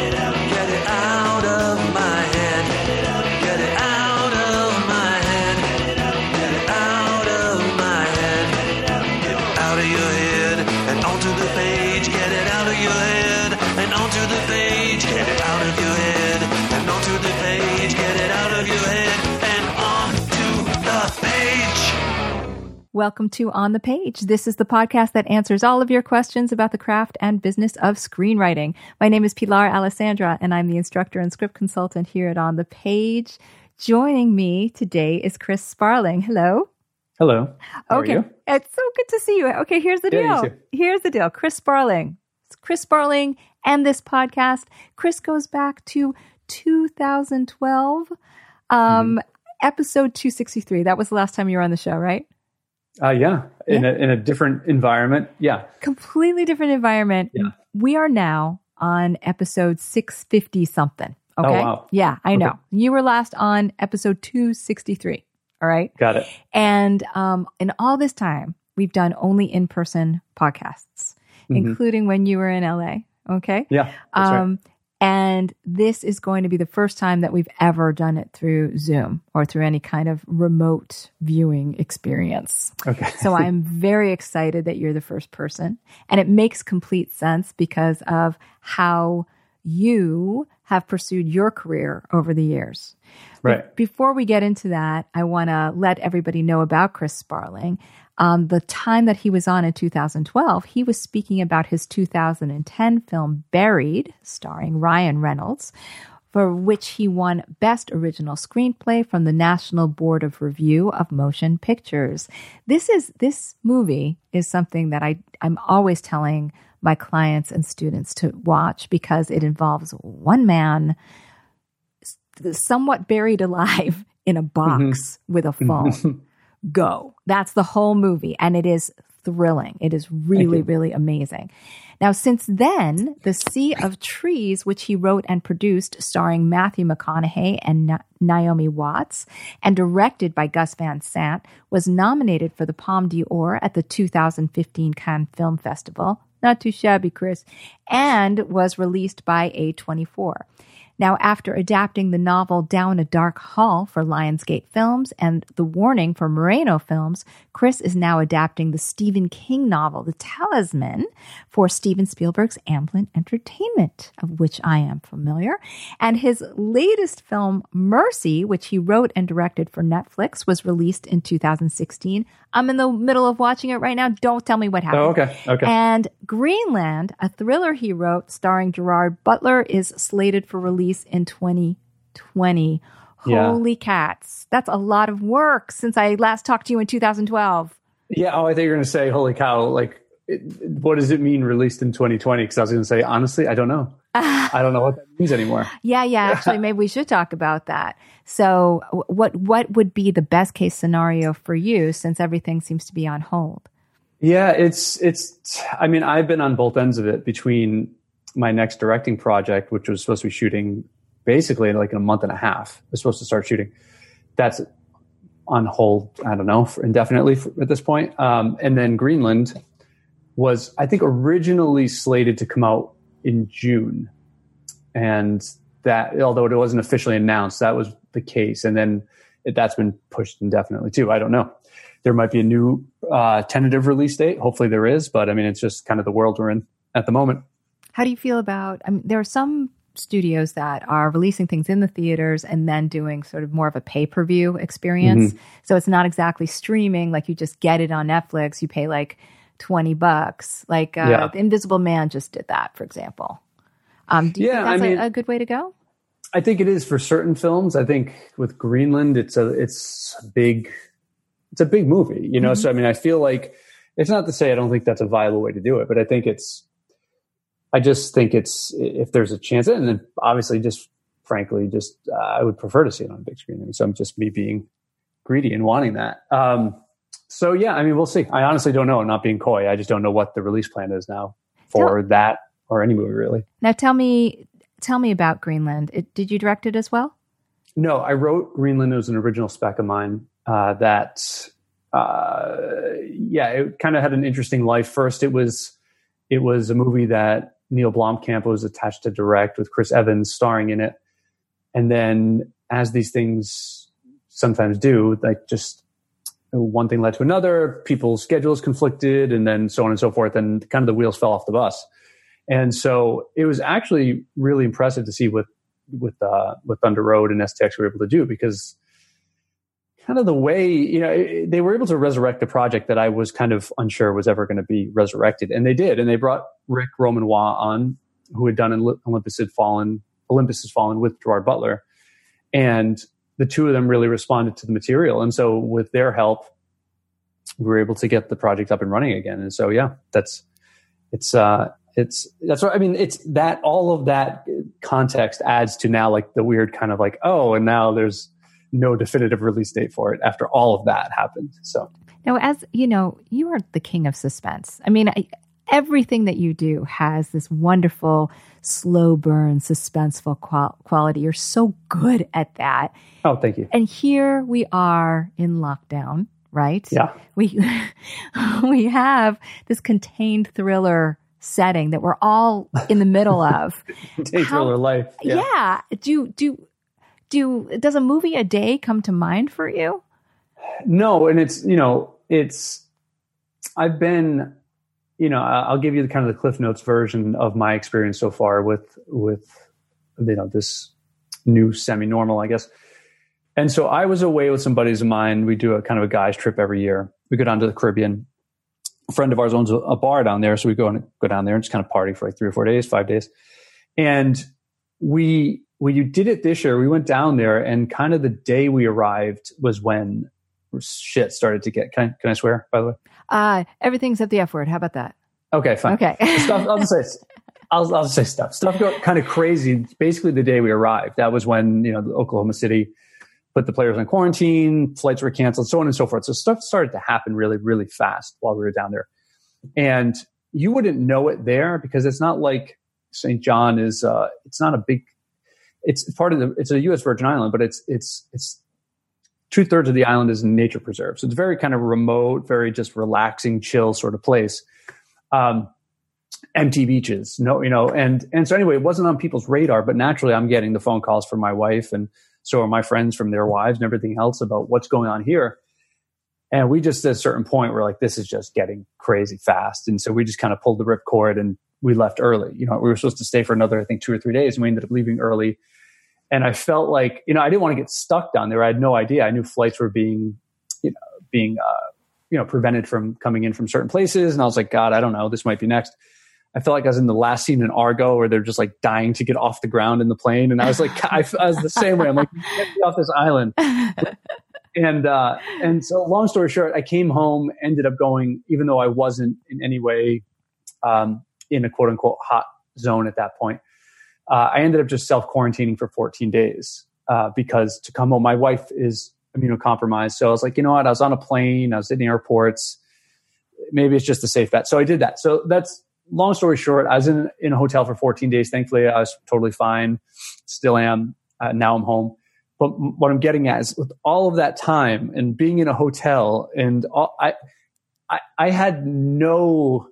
it out of my head. Get it out of my head. Get it out of my head. Get it out of your head and onto the page. Get it out of your head and onto the page. Get it out of your head and onto the page. Get it out of your head and onto the page. Welcome to On the Page. This is the podcast that answers all of your questions about the craft and business of screenwriting. My name is Pilar Alessandra, and I'm the instructor and script consultant here at On the Page. Joining me today is Chris Sparling. Hello. Hello. How okay. Are you? It's so good to see you. Okay, here's the deal. You too. Here's the deal. Chris Sparling. It's Chris Sparling and this podcast. Chris goes back to 2012, episode 263. That was the last time you were on the show, right? In a different environment. Yeah. Completely different environment. Yeah. We are now on episode 650 something. Okay. Oh, wow. Yeah, I know. Okay. You were last on episode 263. All right. Got it. And in all this time, we've done only in-person podcasts, including when you were in LA. Okay. Yeah. Right. And this is going to be the first time that we've ever done it through Zoom or through any kind of remote viewing experience. Okay. So I'm very excited that you're the first person. And it makes complete sense because of how you have pursued your career over the years. Right. But before we get into that, I want to let everybody know about Chris Sparling. The time that he was on in 2012, he was speaking about his 2010 film Buried, starring Ryan Reynolds, for which he won Best Original Screenplay from the National Board of Review of Motion Pictures. This movie is something that I'm always telling my clients and students to watch because it involves one man somewhat buried alive in a box with a phone. Go. That's the whole movie. And it is thrilling. It is really, really amazing. Now, since then, The Sea of Trees, which he wrote and produced, starring Matthew McConaughey and Naomi Watts, and directed by Gus Van Sant, was nominated for the Palme d'Or at the 2015 Cannes Film Festival. Not too shabby, Chris. And was released by A24. Now, after adapting the novel Down a Dark Hall for Lionsgate Films and The Warning for Moreno Films, Chris is now adapting the Stephen King novel The Talisman for Steven Spielberg's Amblin Entertainment, of which I am familiar. And his latest film, Mercy, which he wrote and directed for Netflix, was released in 2016. I'm in the middle of watching it right now. Don't tell me what happened. Oh, okay. Okay. And Greenland, a thriller he wrote starring Gerard Butler, is slated for release in 2020. Holy cats. That's a lot of work since I last talked to you in 2012. Yeah. Oh, I think you're going to say, holy cow, like, what does it mean released in 2020? Because I was going to say, honestly, I don't know. I don't know what that means anymore. Yeah. Actually, maybe we should talk about that. So what would be the best case scenario for you since everything seems to be on hold? Yeah, it's I mean, I've been on both ends of it between my next directing project, which was supposed to be shooting basically like in a month and a half. I was supposed to start shooting. That's on hold, I don't know, indefinitely at this point. And then Greenland was, I think, originally slated to come out in June. And that, although it wasn't officially announced, that was the case. And then that's been pushed indefinitely too. I don't know. There might be a new tentative release date. Hopefully there is, but I mean, it's just kind of the world we're in at the moment. How do you feel about, I mean, there are some studios that are releasing things in the theaters and then doing sort of more of a pay-per-view experience. So it's not exactly streaming, like you just get it on Netflix, you pay like $20. Like The Invisible Man just did that, for example. Do you think that's a good way to go? I think it is for certain films. I think with Greenland, it's a big movie, you know? So, I mean, I feel like, it's not to say I don't think that's a viable way to do it, but I think I just think if there's a chance, and then obviously frankly, I would prefer to see it on a big screen. I mean, so I'm just me being greedy and wanting that. So yeah, I mean, we'll see. I honestly don't know. I'm not being coy. I just don't know what the release plan is now for that or any movie really. Now tell me, Tell me about Greenland. Did you direct it as well? No, I wrote Greenland. It was an original spec of mine it kind of had an interesting life. First, it was a movie that Neil Blomkamp was attached to direct with Chris Evans starring in it. And then, as these things sometimes do, like just one thing led to another, people's schedules conflicted, and then so on and so forth. And kind of the wheels fell off the bus. And so it was actually really impressive to see with Thunder Road and STX were able to do, because kind of the way, they were able to resurrect a project that I was kind of unsure was ever going to be resurrected. And they did. And they brought Rick Roman Waugh on, who had done Olympus has fallen with Gerard Butler. And the two of them really responded to the material. And so with their help, we were able to get the project up and running again. And so, yeah, that's all of that context adds to now, like, the weird kind of like, oh, and now there's no definitive release date for it after all of that happened. So now, as you know, you are the king of suspense. I mean, everything that you do has this wonderful slow burn, suspenseful quality. You're so good at that. Oh, thank you. And here we are in lockdown, right? Yeah. We have this contained thriller setting that we're all in the middle of. Thriller life. Yeah. Yeah. Does a movie a day come to mind for you? No. And I'll give you the kind of the Cliff Notes version of my experience so far with this new semi-normal, I guess. And so I was away with some buddies of mine. We do a kind of a guys trip every year. We go down to the Caribbean. A friend of ours owns a bar down there, so we go down there and just kind of party for like 3 or 4 days, 5 days. And we did it this year. We went down there, and kind of the day we arrived was when shit started to get. Can I swear, by the way? Everything except the F word. How about that? Okay, fine. Okay. I'll just say stuff. Stuff got kind of crazy. Basically, the day we arrived, that was when Oklahoma City put the players on quarantine, flights were canceled, so on and so forth. So stuff started to happen really, really fast while we were down there. And you wouldn't know it there, because it's not like St. John is, it's a U.S. virgin island, but it's 2/3 of the island is nature preserve. So it's very kind of remote, very just relaxing, chill sort of place. Empty beaches, and so anyway, it wasn't on people's radar, but naturally I'm getting the phone calls from my wife, and so are my friends from their wives and everything else about what's going on here. And we just, at a certain point, we're like, this is just getting crazy fast. And so we just kind of pulled the ripcord and we left early. We were supposed to stay for another, I think, 2 or 3 days, and we ended up leaving early. And I felt like, I didn't want to get stuck down there. I had no idea. I knew flights were being prevented from coming in from certain places. And I was like, God, I don't know. This might be next. I felt like I was in the last scene in Argo, where they're just like dying to get off the ground in the plane. And I was like, I was the same way. I'm like, get me off this island. And so, long story short, I came home, ended up going, even though I wasn't in any way in a quote unquote hot zone at that point. I ended up just self-quarantining for 14 days because to come home, my wife is immunocompromised. So I was like, you know what? I was on a plane. I was in airports. Maybe it's just a safe bet. So I did that. So that's, long story short, I was in a hotel for 14 days. Thankfully, I was totally fine. Still am. Now I'm home. But what I'm getting at is, with all of that time and being in a hotel, and all, I had no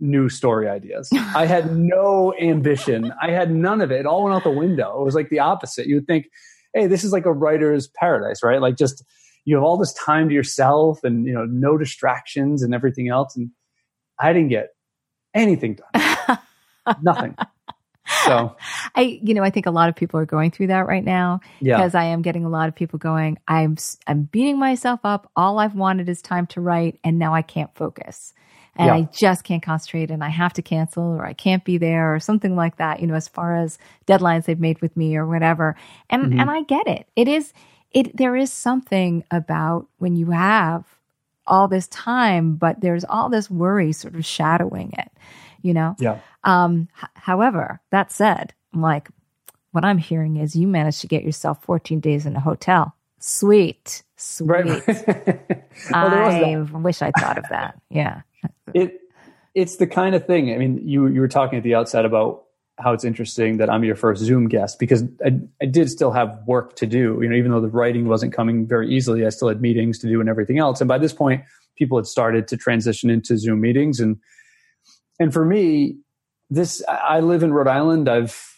new story ideas. I had no ambition. I had none of it. It all went out the window. It was like the opposite. You would think, hey, this is like a writer's paradise, right? Like, just, you have all this time to yourself and, no distractions and everything else. And I didn't get anything done. Nothing. So I think a lot of people are going through that right now, because I am getting a lot of people going, I'm beating myself up. All I've wanted is time to write, and now I can't focus, and I just can't concentrate, and I have to cancel, or I can't be there, or something like that, as far as deadlines they've made with me or whatever. And and I get it. There is something about when you have all this time, but there's all this worry sort of shadowing it, Yeah. However, that said, like, what I'm hearing is you managed to get yourself 14 days in a hotel. Sweet. Right. I wish I thought of that. Yeah. It's the kind of thing. I mean, you were talking at the outset about how it's interesting that I'm your first Zoom guest, because I did still have work to do. You know, even though the writing wasn't coming very easily, I still had meetings to do and everything else. And by this point, people had started to transition into Zoom meetings. And for me, this, I live in Rhode Island. I've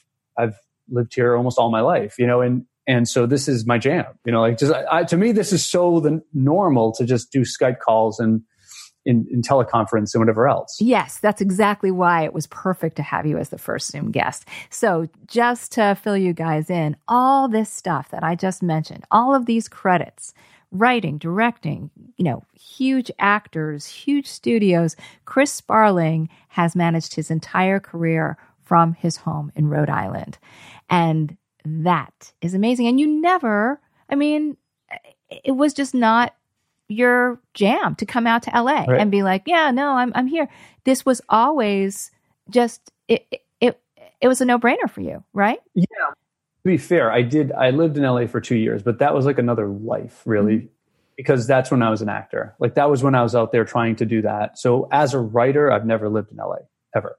lived here almost all my life, you know, and so this is my jam, you know, like just, to me, this is so normal to just do Skype calls and in teleconference and whatever else. Yes, that's exactly why it was perfect to have you as the first Zoom guest. So just to fill you guys in, all this stuff that I just mentioned, all of these credits, writing, directing, you know, huge actors, huge studios, Chris Sparling has managed his entire career from his home in Rhode Island. And that is amazing. And you never, I mean, it was just not your jam to come out to LA, right, and be like, yeah, no, I'm here. This was always just, it was a no-brainer for you, right? Yeah. To be fair, I lived in LA for 2 years, but that was like another life, really, mm-hmm, because that's when I was an actor. Like that was when I was out there trying to do that. So as a writer, I've never lived in LA ever.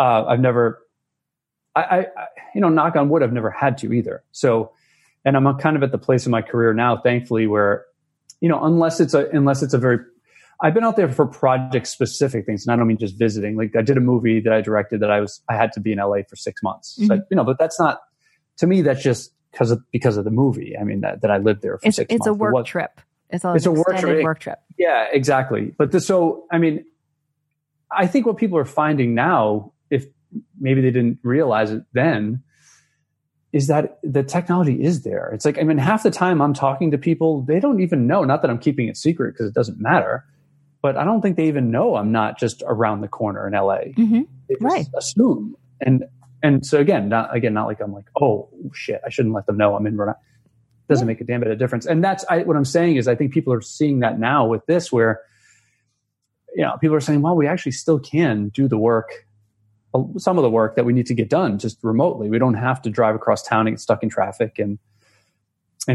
I've never, you know, knock on wood, I've never had to either. So, and I'm kind of at the place in my career now, thankfully, where, you know, unless it's a very, I've been out there for project specific things. And I don't mean just visiting. Like I did a movie that I directed that I had to be in LA for 6 months. Mm-hmm. So, you know, but that's not, to me, that's just because of the movie. I mean, that I lived there for 6 months. It's a work trip. It's a work trip. Yeah, exactly. But I mean, I think what people are finding now, if maybe they didn't realize it then, is that the technology is there. It's like, I mean, half the time I'm talking to people, they don't even know. Not that I'm keeping it secret because it doesn't matter, but I don't think they even know I'm not just around the corner in LA. Mm-hmm. They just assume. And so again, not like I'm like, oh shit, I shouldn't let them know I'm in Rhode Island. Doesn't make a damn bit of difference. And that's what I'm saying is I think people are seeing that now with this, where, you know, people are saying, well, we actually still can do the work, some of the work that we need to get done just remotely. We don't have to drive across town and get stuck in traffic and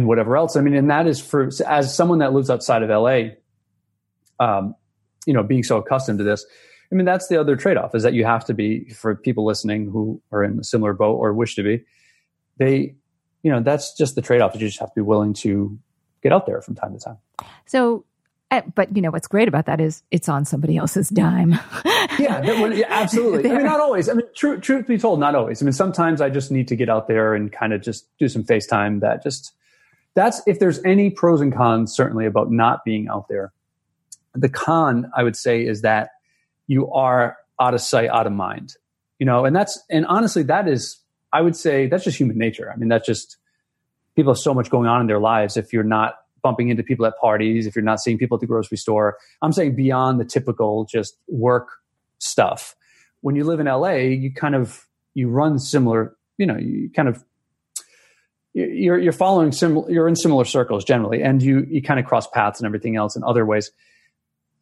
whatever else. I mean, and that is for, as someone that lives outside of LA, you know, being so accustomed to this, I mean, that's the other trade-off, is that you have to be, for people listening who are in a similar boat or wish to be, they, you know, that's just the trade-off, that you just have to be willing to get out there from time to time. So, but you know, what's great about that is it's on somebody else's dime. Yeah, absolutely. I mean, not always. I mean, truth be told, not always. I mean, sometimes I just need to get out there and kind of just do some FaceTime. That's if there's any pros and cons, certainly, about not being out there. The con, I would say, is that you are out of sight, out of mind, you know, and honestly, that is, I would say that's just human nature. I mean, that's just, people have so much going on in their lives. If you're not bumping into people at parties, if you're not seeing people at the grocery store, I'm saying beyond the typical just work stuff. When you live in LA, you run similar, you know, you're following similar, you're in similar circles generally, and you kind of cross paths and everything else in other ways.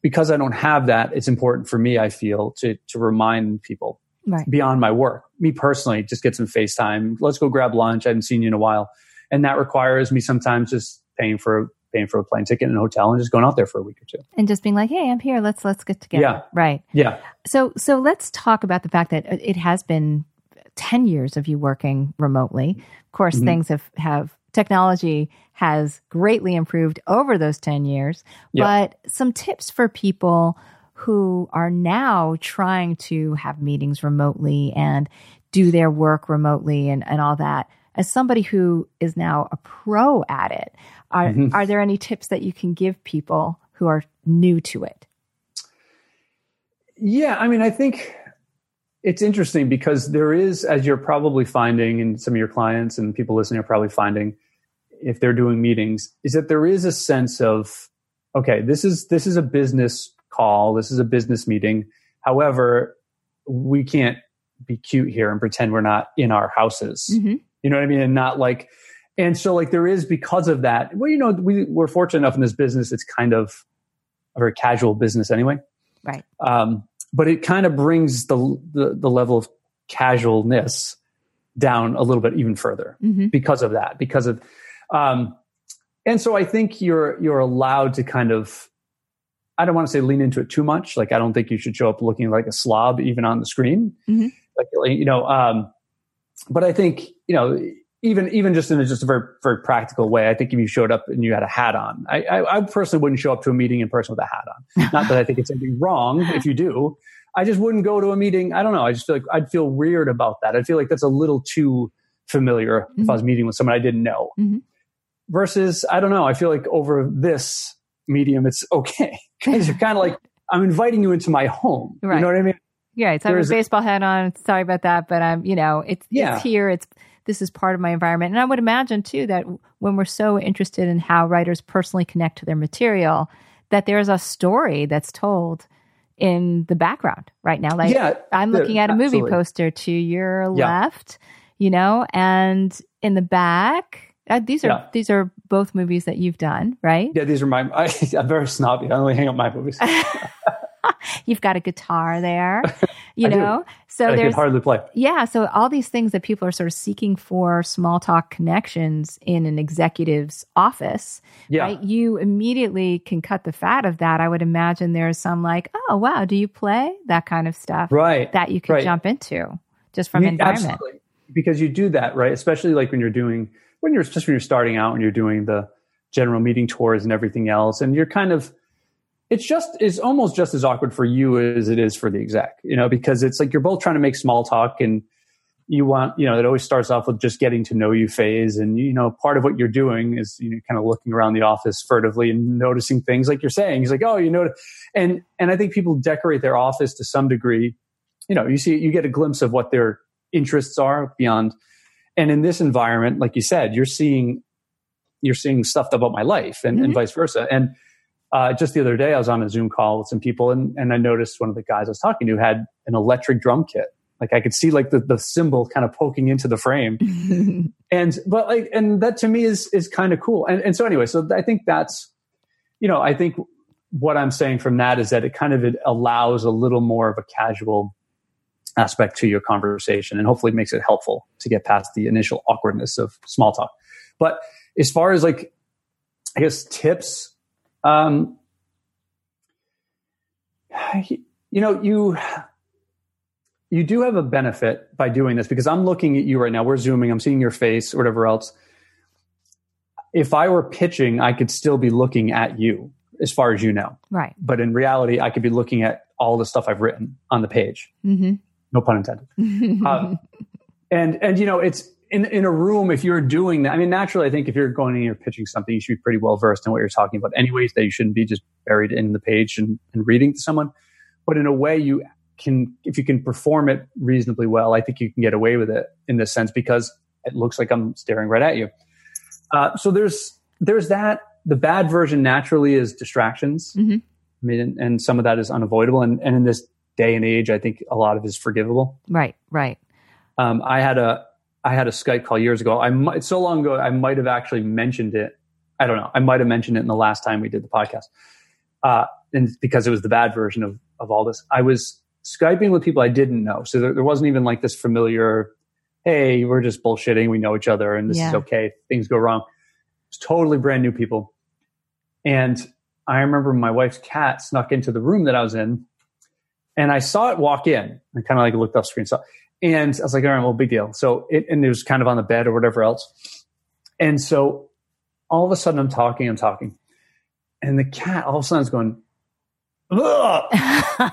Because I don't have that, it's important for me, I feel, to remind people, right, beyond my work. Me personally, just get some FaceTime. Let's go grab lunch. I haven't seen you in a while. And that requires me sometimes just paying for a plane ticket and a hotel and just going out there for a week or two. And just being like, hey, I'm here. Let's get together. Yeah. Right. Yeah. So let's talk about the fact that it has been 10 years of you working remotely. Of course, mm-hmm, things have technology has greatly improved over those 10 years, but some tips for people who are now trying to have meetings remotely and do their work remotely and all that. As somebody who is now a pro at it, are there any tips that you can give people who are new to it? Yeah, I mean, I think it's interesting because there is, as you're probably finding, and some of your clients and people listening are probably finding, if they're doing meetings, is that there is a sense of, okay, this is a business call. This is a business meeting. However, we can't be cute here and pretend we're not in our houses. Mm-hmm. You know what I mean? And not like, and so like there is, because of that, well, you know, we're fortunate enough in this business. It's kind of a very casual business anyway. Right. But it kind of brings the level of casualness down a little bit even further, mm-hmm, because of that, and so I think you're allowed to kind of, I don't want to say lean into it too much. Like, I don't think you should show up looking like a slob even on the screen. Mm-hmm. But I think, even just in a very, very practical way, I think if you showed up and you had a hat on, I personally wouldn't show up to a meeting in person with a hat on. Not that I think it's anything wrong if you do. I just wouldn't go to a meeting. I don't know. I just feel like I'd feel weird about that. I'd feel like that's a little too familiar mm-hmm. if I was meeting with someone I didn't know. Mm-hmm. Versus, I don't know. I feel like over this medium, it's okay. Because you're kind of like, I'm inviting you into my home. Right. You know what I mean? Yeah, it's having a baseball hat on. Sorry about that, but I'm, it's here. This is part of my environment. And I would imagine too that when we're so interested in how writers personally connect to their material, that there's a story that's told in the background right now. Like I'm looking at a movie poster to your left, and in the back. These are both movies that you've done, right? Yeah, these are mine. I'm very snobby. I only hang up my movies. You've got a guitar there, I do. So I can hardly play. Yeah, so all these things that people are sort of seeking for small talk connections in an executive's office, right? You immediately can cut the fat of that. I would imagine there's some like, oh wow, do you play? That kind of stuff, right? That you could jump into just from environment, absolutely. Because you do that, right? Especially like when you're starting out and you're doing the general meeting tours and everything else, and you're kind of. It's almost just as awkward for you as it is for the exec, because it's like you're both trying to make small talk and you want, it always starts off with just getting to know you phase. And, part of what you're doing is, kind of looking around the office furtively and noticing things like you're saying. He's like, oh, and I think people decorate their office to some degree. You get a glimpse of what their interests are beyond. And in this environment, like you said, you're seeing stuff about my life and vice versa. And, just the other day, I was on a Zoom call with some people, and I noticed one of the guys I was talking to had an electric drum kit. Like I could see like the symbol kind of poking into the frame, and that to me is kind of cool. And so anyway, so I think that's, I think what I'm saying from that is that it allows a little more of a casual aspect to your conversation, and hopefully makes it helpful to get past the initial awkwardness of small talk. But as far as like, I guess tips. You do have a benefit by doing this because I'm looking at you right now. We're Zooming. I'm seeing your face or whatever else. If I were pitching, I could still be looking at you as far as you know. Right. But in reality, I could be looking at all the stuff I've written on the page. Mm-hmm. No pun intended. It's, in a room, if you're doing that, I mean, naturally, I think if you're going in and you're pitching something, you should be pretty well versed in what you're talking about anyways, that you shouldn't be just buried in the page and reading to someone. But in a way, you can, if you can perform it reasonably well, I think you can get away with it in this sense because it looks like I'm staring right at you. So there's that. The bad version naturally is distractions. Mm-hmm. I mean, and some of that is unavoidable. And in this day and age, I think a lot of it is forgivable. Right. I had a Skype call years ago. It's so long ago, I might have actually mentioned it. I don't know. I might have mentioned it in the last time we did the podcast. And because it was the bad version of all this. I was Skyping with people I didn't know. So there wasn't even like this familiar, hey, we're just bullshitting. We know each other and this is okay. Things go wrong. It's totally brand new people. And I remember my wife's cat snuck into the room that I was in. And I saw it walk in. I kind of like looked off screen. And I was like, all right, well, big deal. So it was kind of on the bed or whatever else. And so all of a sudden I'm talking. And the cat all of a sudden is going, ugh! Ugh!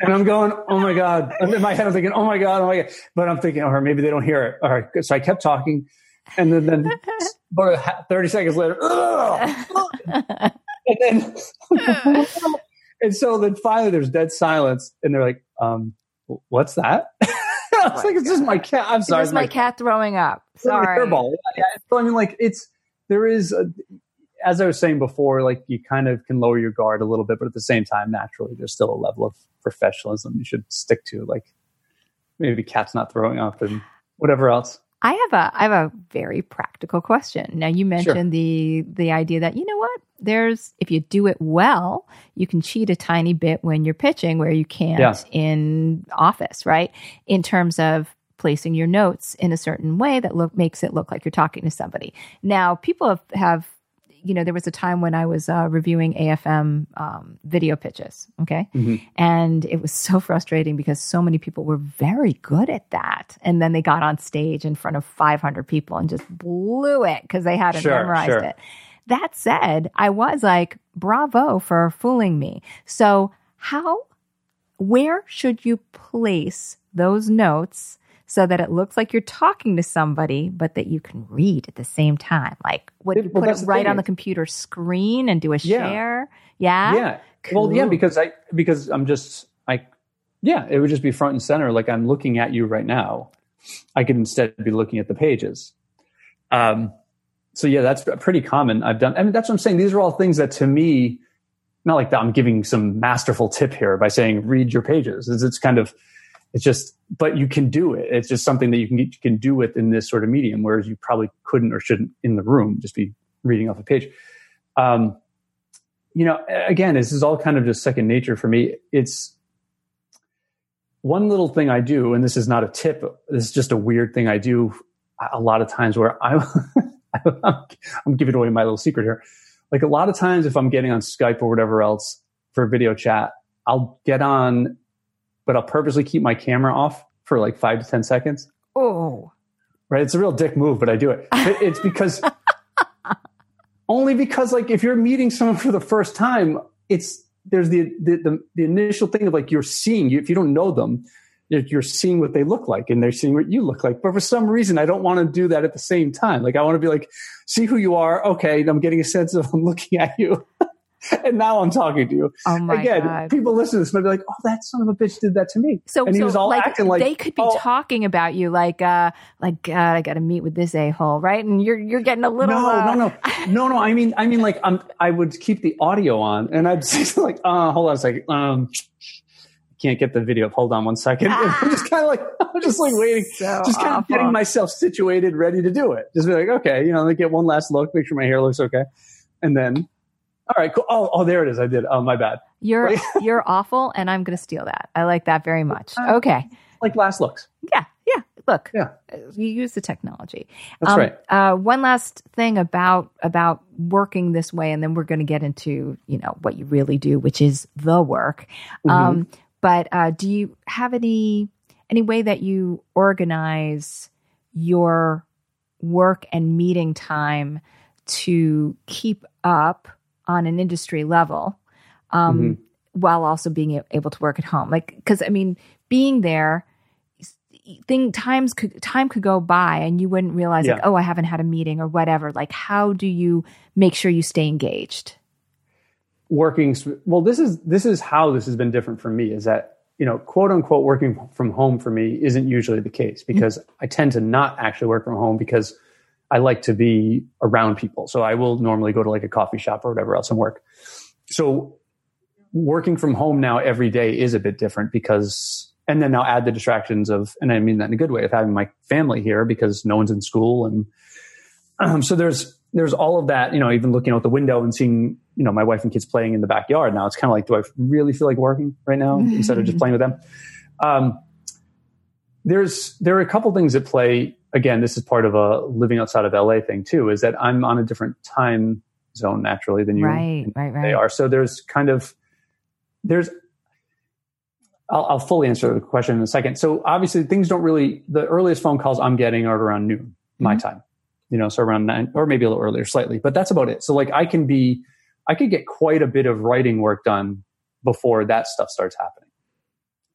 And I'm going, oh my God. And in my head, I'm thinking, oh my God. But I'm thinking, all right, maybe they don't hear it. All right. So I kept talking. And then about 30 seconds later, ugh! And then, and so then finally there's dead silence. And they're like, what's that? It's just my cat. I'm sorry. It's my cat throwing up. Sorry. So, I mean, like as I was saying before, like you kind of can lower your guard a little bit, but at the same time, naturally, there's still a level of professionalism you should stick to. Like maybe cat's not throwing up and whatever else. I have a very practical question. Now you mentioned the idea that, you know what, if you do it well, you can cheat a tiny bit when you're pitching where you can't in office, right? In terms of placing your notes in a certain way that makes it look like you're talking to somebody. Now people have you know, there was a time when I was reviewing AFM video pitches, okay? Mm-hmm. And it was so frustrating because so many people were very good at that. And then they got on stage in front of 500 people and just blew it because they hadn't memorized it. That said, I was like, bravo for fooling me. So where should you place those notes so that it looks like you're talking to somebody, but that you can read at the same time? Like, put it right on the computer screen and do a share? Yeah? Yeah. Cool. Well, yeah, because it would just be front and center. Like, I'm looking at you right now. I could instead be looking at the pages. So, yeah, that's pretty common. That's what I'm saying. These are all things that, to me, not like that I'm giving some masterful tip here by saying, read your pages. But you can do it. It's just something that you can do with in this sort of medium, whereas you probably couldn't or shouldn't in the room just be reading off a page. You know, again, this is all kind of just second nature for me. It's one little thing I do, and this is not a tip. This is just a weird thing I do a lot of times where I'm giving away my little secret here. Like, a lot of times if I'm getting on Skype or whatever else for video chat, I'll get on, but I'll purposely keep my camera off for like 5 to 10 seconds. Oh, right. It's a real dick move, but I do it. It's because only because, like, if you're meeting someone for the first time, there's the initial thing of, like, you're seeing, if you don't know them, you're seeing what they look like and they're seeing what you look like. But for some reason, I don't want to do that at the same time. Like, I want to be like, see who you are. Okay. And I'm getting a sense of, I'm looking at you. And now I'm talking to you. Oh my God. People listen to this and be like, oh, that son of a bitch did that to me. And he was all like, acting like... They could be talking about you like, God, I got to meet with this a-hole, right? And you're getting a little... No. I mean, like, I would keep the audio on and I'd say, like, hold on a second. Can't get the video up. Hold on one second. I'm just like waiting, so just kind of getting myself situated, ready to do it. Just be like, okay, you know, let me get one last look, make sure my hair looks okay. And then... All right, cool. Oh, there it is. I did. Oh, my bad. You're awful, and I'm going to steal that. I like that very much. Okay. Like last looks. Yeah. Look. Yeah. You use the technology. That's right. One last thing about working this way, and then we're going to get into, you know, what you really do, which is the work. Mm-hmm. But do you have any way that you organize your work and meeting time to keep up on an industry level, mm-hmm. while also being able to work at home? Like, because I mean, being there, time could go by and you wouldn't realize, like, oh, I haven't had a meeting or whatever. Like, how do you make sure you stay engaged? Working well, this is how this has been different for me, is that, you know, quote unquote working from home for me isn't usually the case, because mm-hmm. I tend to not actually work from home because I like to be around people. So I will normally go to like a coffee shop or whatever else and work. So working from home now every day is a bit different because, and then now add the distractions of, and I mean that in a good way, of having my family here because no one's in school. And so there's all of that, you know, even looking out the window and seeing, you know, my wife and kids playing in the backyard. Now it's kind of like, do I really feel like working right now instead of just playing with them? There are a couple things at play. Again, this is part of a living outside of LA thing too, is that I'm on a different time zone naturally than you right. They are. So there's kind of, I'll fully answer the question in a second. So obviously things don't really, the earliest phone calls I'm getting are around noon, mm-hmm. my time, you know, so around 9 or maybe a little earlier slightly, but that's about it. So like I could get quite a bit of writing work done before that stuff starts happening.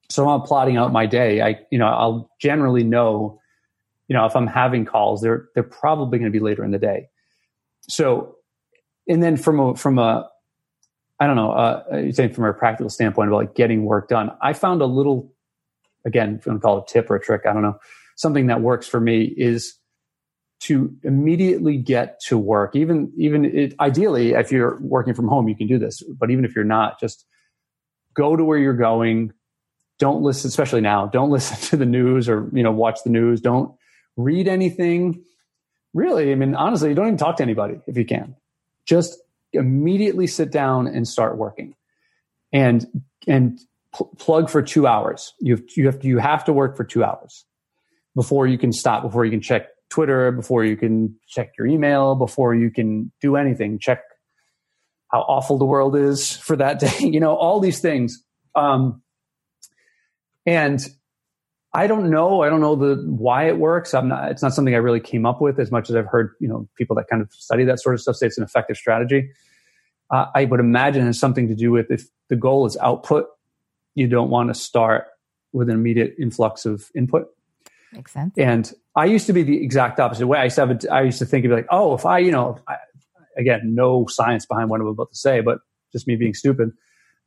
So I'm plotting out my day. I'll generally know, you know, if I'm having calls, they're probably going to be later in the day. So, and then from a practical standpoint about like getting work done, I found a little, again, if you want to call it a tip or a trick, I don't know, something that works for me is to immediately get to work. Ideally, if you're working from home, you can do this, but even if you're not, just go to where you're going. Don't listen, especially now, don't listen to the news or, you know, watch the news. Don't read anything. Really, I mean, honestly, don't even talk to anybody if you can. Just immediately sit down and start working, and plug for 2 hours. You have to work for 2 hours before you can stop, before you can check Twitter, before you can check your email, before you can do anything, check how awful the world is for that day, you know, all these things. And I don't know why it works. It's not something I really came up with, as much as I've heard, you know, people that kind of study that sort of stuff say it's an effective strategy. I would imagine it has something to do with, if the goal is output, you don't want to start with an immediate influx of input. Makes sense. And I used to be the exact opposite way. I used to think of it like, oh, if I, you know, again, no science behind what I'm about to say, but just me being stupid.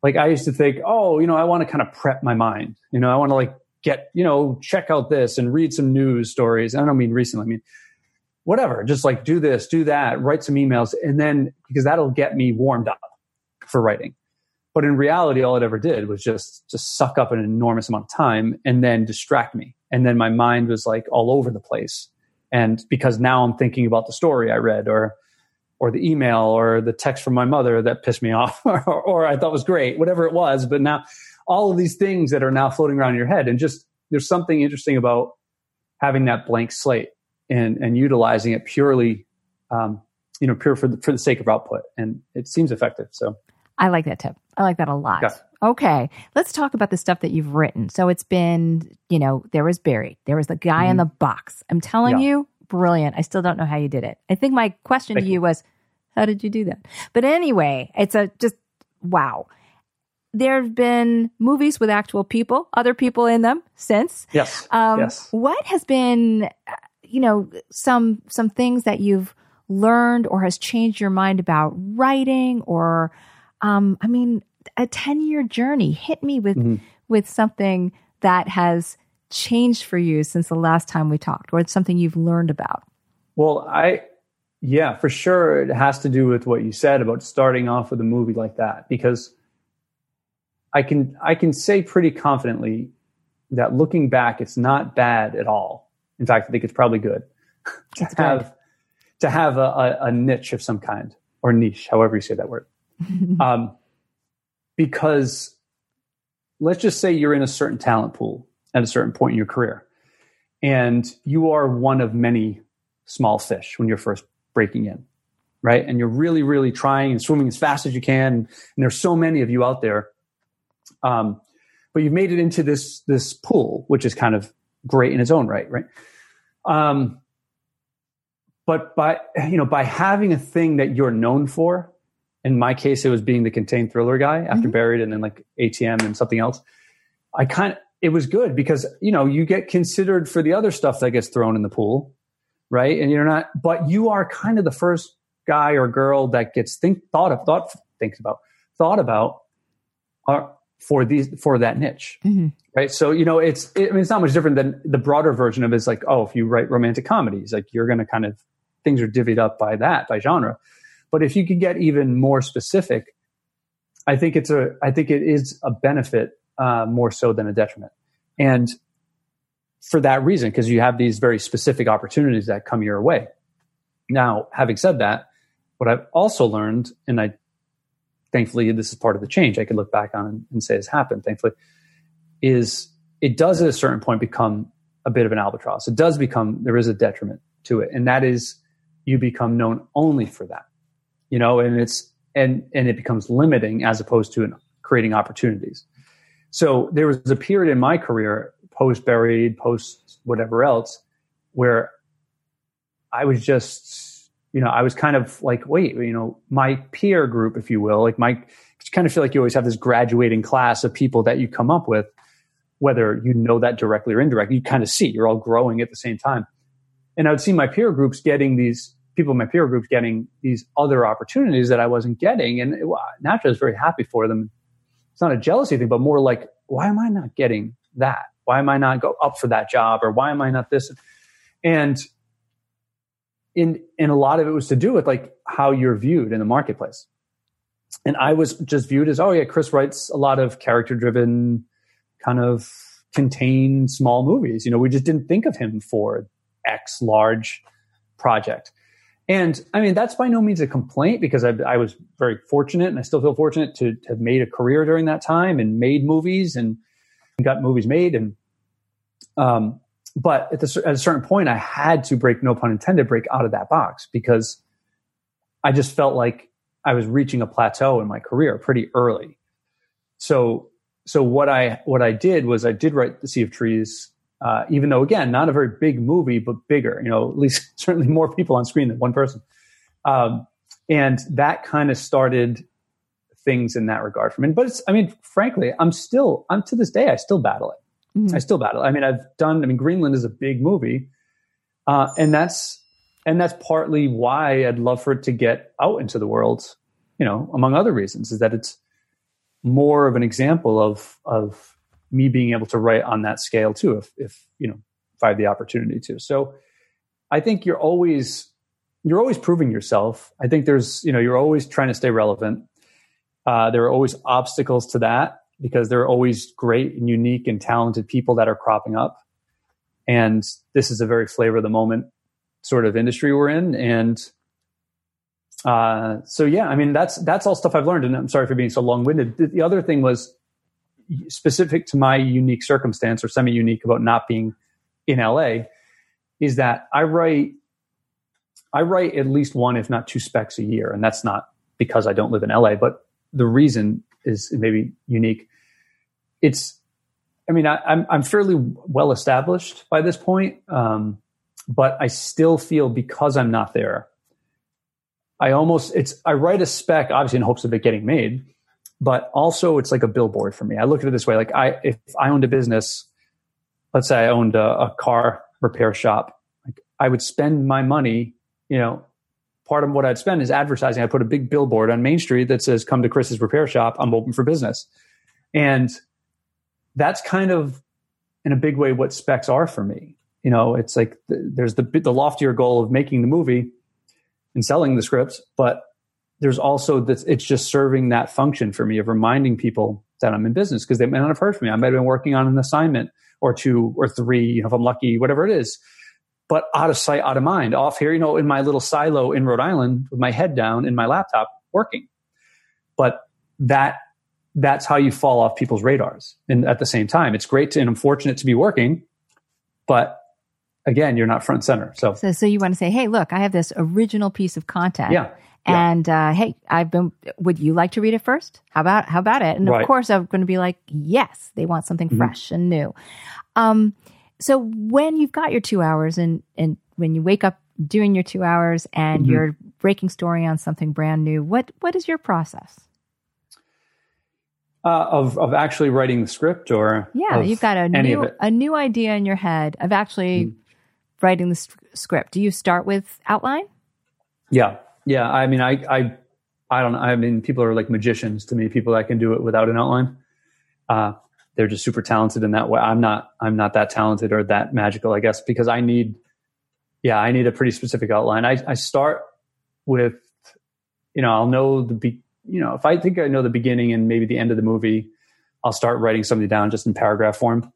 Like, I used to think, oh, you know, I want to kind of prep my mind. You know, I want to like get, you know, check out this and read some news stories. I don't mean recently, I mean, whatever, just like do this, do that, write some emails. And then, because that'll get me warmed up for writing. But in reality, all it ever did was just suck up an enormous amount of time and then distract me. And then my mind was like all over the place. And because now I'm thinking about the story I read, or the email, or the text from my mother that pissed me off, or I thought was great, whatever it was. But now all of these things that are now floating around in your head, and just, there's something interesting about having that blank slate and utilizing it purely, you know, pure for the sake of output. And it seems effective. So I like that tip. I like that a lot. Yeah. Okay. Let's talk about the stuff that you've written. So it's been, you know, there was Buried. There was the guy in the box. I'm telling you, brilliant. I still don't know how you did it. I think my question to you was, how did you do that? But anyway, it's just, wow. There have been movies with actual people, other people in them since. Yes. Yes. What has been, you know, some things that you've learned or has changed your mind about writing, or... I mean, a 10-year journey. Hit me with something that has changed for you since the last time we talked, or it's something you've learned about. Well, yeah, for sure. It has to do with what you said about starting off with a movie like that, because I can say pretty confidently that looking back, it's not bad at all. In fact, I think it's probably good to have a niche of some kind, or niche, however you say that word. Because let's just say you're in a certain talent pool at a certain point in your career, and you are one of many small fish when you're first breaking in, right? And you're really, really trying and swimming as fast as you can. And there's so many of you out there. But you've made it into this pool, which is kind of great in its own right, right? But by having a thing that you're known for, in my case, it was being the contained thriller guy after Buried, and then like ATM and something else. It was good because, you know, you get considered for the other stuff that gets thrown in the pool, right? And but you are kind of the first guy or girl that gets thought about for that niche, right? So, you know, it's not much different than the broader version of it's like, oh, if you write romantic comedies, like you're going to kind of, things are divvied up by genre. But if you could get even more specific, I think it is a benefit more so than a detriment. And for that reason, because you have these very specific opportunities that come your way. Now, having said that, what I've also learned, and I thankfully this is part of the change I can look back on and say has happened, thankfully, is it does at a certain point become a bit of an albatross. It does become, there is a detriment to it. And that is, you become known only for that. You know, and it becomes limiting as opposed to creating opportunities. So there was a period in my career, post Buried, post whatever else, where I was just, you know, I was kind of like, wait, you know, my peer group, if you will, like my, you kind of feel like you always have this graduating class of people that you come up with, whether you know that directly or indirectly, you kind of see, you're all growing at the same time. And I would see my peer groups getting these, people in my peer group getting these other opportunities that I wasn't getting. And naturally, I was very happy for them. It's not a jealousy thing, but more like, why am I not getting that? Why am I not go up for that job? Or why am I not this? And in a lot of it was to do with like how you're viewed in the marketplace. And I was just viewed as, oh yeah, Chris writes a lot of character-driven, kind of contained small movies. You know, we just didn't think of him for X large project. And I mean, that's by no means a complaint, because I was very fortunate, and I still feel fortunate to have made a career during that time and made movies and got movies made. And But at a certain point, I had to break, no pun intended, break out of that box, because I just felt like I was reaching a plateau in my career pretty early. So what I did was I did write The Sea of Trees, even though, again, not a very big movie, but bigger, you know, at least certainly more people on screen than one person. And that kind of started things in that regard for me. But it's, I mean, frankly, I'm to this day, I still battle it. I still battle. I mean, Greenland is a big movie. And that's partly why I'd love for it to get out into the world, you know, among other reasons, is that it's more of an example of me being able to write on that scale too, if I have the opportunity to. So I think you're always proving yourself. I think you're always trying to stay relevant. There are always obstacles to that, because there are always great and unique and talented people that are cropping up. And this is a very flavor of the moment sort of industry we're in. And so, yeah, I mean, that's all stuff I've learned. And I'm sorry for being so long-winded. The other thing was specific to my unique circumstance, or semi-unique, about not being in LA, is that I write at least one, if not two specs a year. And that's not because I don't live in LA, but the reason is maybe unique. I'm fairly well established by this point, but I still feel, because I'm not there, I write a spec obviously in hopes of it getting made, but also it's like a billboard for me. I look at it this way: like, if I owned a business, let's say I owned a car repair shop, like, I would spend my money, you know. Part of what I'd spend is advertising. I put a big billboard on Main Street that says, "Come to Chris's repair shop. I'm open for business." And that's kind of, in a big way, what specs are for me. You know, it's like there's the loftier goal of making the movie and selling the scripts, but there's also that it's just serving that function for me of reminding people that I'm in business, because they may not have heard from me. I might have been working on an assignment or two or three, you know, if I'm lucky, whatever it is. But out of sight, out of mind, off here, you know, in my little silo in Rhode Island with my head down in my laptop working. But that's how you fall off people's radars. And at the same time, it's great and I'm fortunate to be working, but again, you're not front and center. So you want to say, hey, look, I have this original piece of content. Yeah. And, hey, would you like to read it first? How about it? And Of course I'm going to be like, yes, they want something fresh and new. So when you've got your 2 hours and when you wake up doing your 2 hours and you're breaking story on something brand new, what is your process? Of actually writing the script, or? Yeah, you've got a new idea in your head of actually writing the script. Do you start with outline? Yeah. Yeah. I mean, I don't know. I mean, people are like magicians to me, people that can do it without an outline. They're just super talented in that way. I'm not that talented or that magical, I guess, because I need a pretty specific outline. I start with, you know, I'll know if I think I know the beginning and maybe the end of the movie, I'll start writing something down just in paragraph form.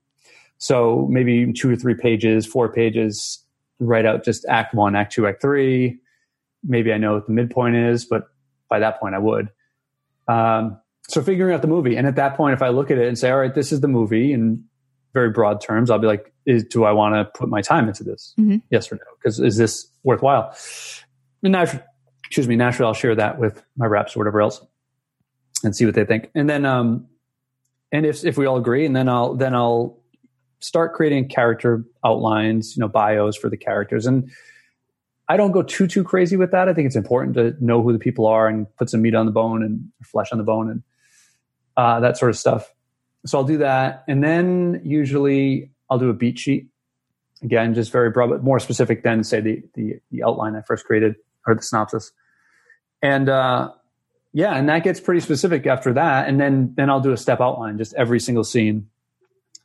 So maybe 4 pages, write out just act 1, act 2, act 3. Maybe I know what the midpoint is, but by that point I would. So figuring out the movie. And at that point, if I look at it and say, all right, this is the movie in very broad terms, I'll be like, do I want to put my time into this? Yes or no? Because is this worthwhile? And naturally, I'll share that with my reps or whatever else and see what they think. And then, and if we all agree, and then I'll start creating character outlines, you know, bios for the characters. And I don't go too crazy with that. I think it's important to know who the people are and put some meat on the bone and flesh on the bone and that sort of stuff. So I'll do that. And then usually I'll do a beat sheet. Again, just very broad, but more specific than, say, the outline I first created, or the synopsis. And and that gets pretty specific after that. And then I'll do a step outline, just every single scene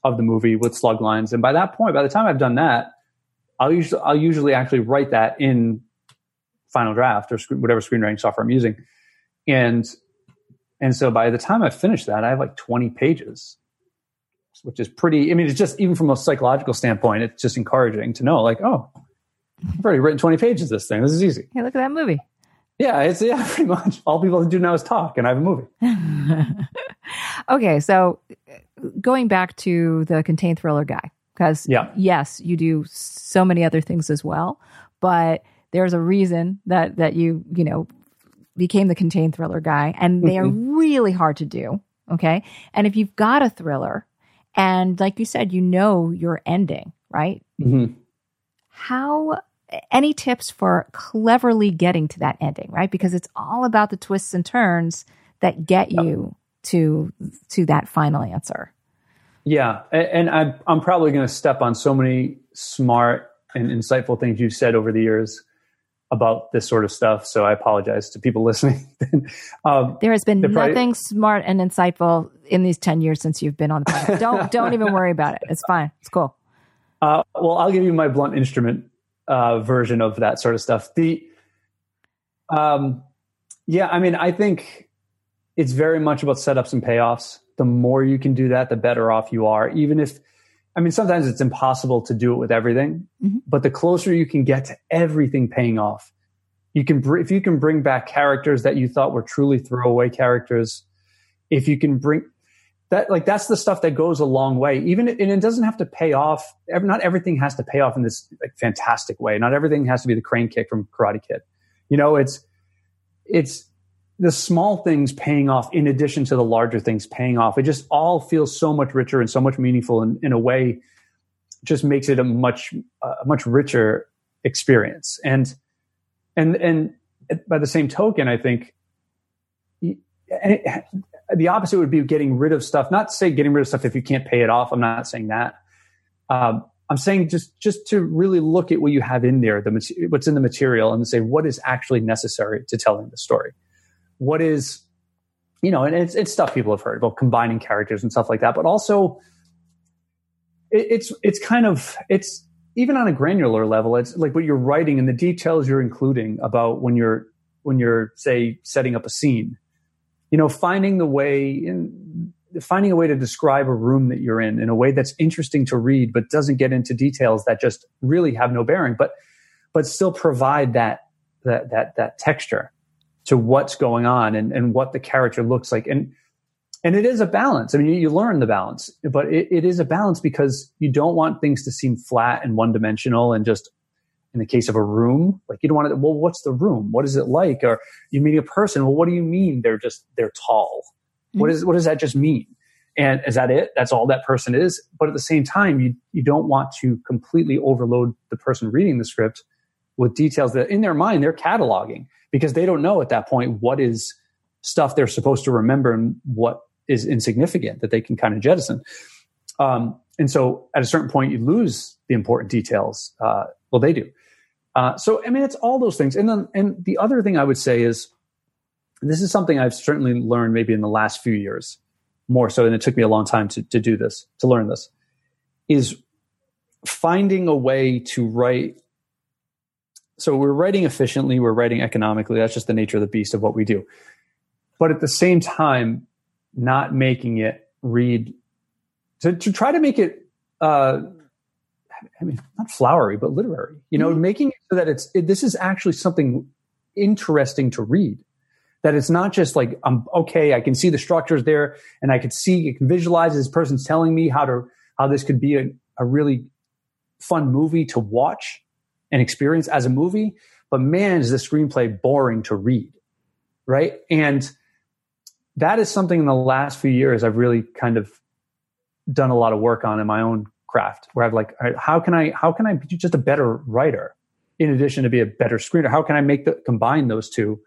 of the movie with slug lines. And by that point, by the time I've done that, I'll usually actually write that in Final Draft or whatever screenwriting software I'm using. And so by the time I finish that, I have like 20 pages, which is pretty, I mean, it's just, even from a psychological standpoint, it's just encouraging to know, like, oh, I've already written 20 pages of this thing. This is easy. Hey, look at that movie. Yeah, it's pretty much all people do now is talk, and I have a movie. Okay, so going back to the contained thriller guy, because yes, you do so many other things as well, but there's a reason that you became the contained thriller guy, and they are really hard to do. Okay. And if you've got a thriller and like you said, your ending, right? Mm-hmm. Any tips for cleverly getting to that ending, right? Because it's all about the twists and turns that get you to that final answer. Yeah. And I'm probably going to step on so many smart and insightful things you've said over the years about this sort of stuff. So I apologize to people listening. There has been nothing smart and insightful in these 10 years since you've been on the podcast. Don't even worry about it. It's fine. It's cool. Well, I'll give you my blunt instrument version of that sort of stuff. I think it's very much about setups and payoffs. The more you can do that, the better off you are. Even if, sometimes it's impossible to do it with everything, but the closer you can get to everything paying off, if you can bring back characters that you thought were truly throwaway characters, if you can bring that, like, that's the stuff that goes a long way. And it doesn't have to pay off. Not everything has to pay off in this fantastic way. Not everything has to be the crane kick from Karate Kid. It's the small things paying off in addition to the larger things paying off. It just all feels so much richer and so much meaningful, and in a way just makes it a much richer experience. And by the same token, I think the opposite would be getting rid of stuff. Not to say getting rid of stuff if you can't pay it off. I'm not saying that. I'm saying just to really look at what you have in there, what's in the material, and say, what is actually necessary to telling the story? What is, and it's stuff people have heard about, combining characters and stuff like that. But also it's even on a granular level, it's like what you're writing and the details you're including about when you're say setting up a scene. Finding a way to describe a room that you're in a way that's interesting to read, but doesn't get into details that just really have no bearing, but still provide that texture to what's going on and what the character looks like. And it is a balance. You learn the balance, but it is a balance because you don't want things to seem flat and one dimensional, and just in the case of a room, like you don't want it. Well, what's the room? What is it like? Or you meet a person. Well, what do you mean? They're tall. Mm-hmm. What does that just mean? And is that it? That's all that person is. But at the same time, you don't want to completely overload the person reading the script with details that in their mind, they're cataloging, because they don't know at that point what is stuff they're supposed to remember and what is insignificant that they can kind of jettison. And so at a certain point, you lose the important details. Well, they do. It's all those things. And the other thing I would say is, this is something I've certainly learned maybe in the last few years more so, and it took me a long time to do this, to learn this, is finding a way to write. So we're writing efficiently, we're writing economically. That's just the nature of the beast of what we do. But at the same time, not making it read, to try to make it, not flowery, but literary, making it so that this is actually something interesting to read, that it's not just like, I can see the structures there, and I can visualize this person's telling me how this could be a really fun movie to watch and experience as a movie, but man, is the screenplay boring to read. Right. And that is something in the last few years I've really kind of done a lot of work on in my own craft, where I've like, all right, how can I be just a better writer in addition to be a better screenwriter? How can I combine those two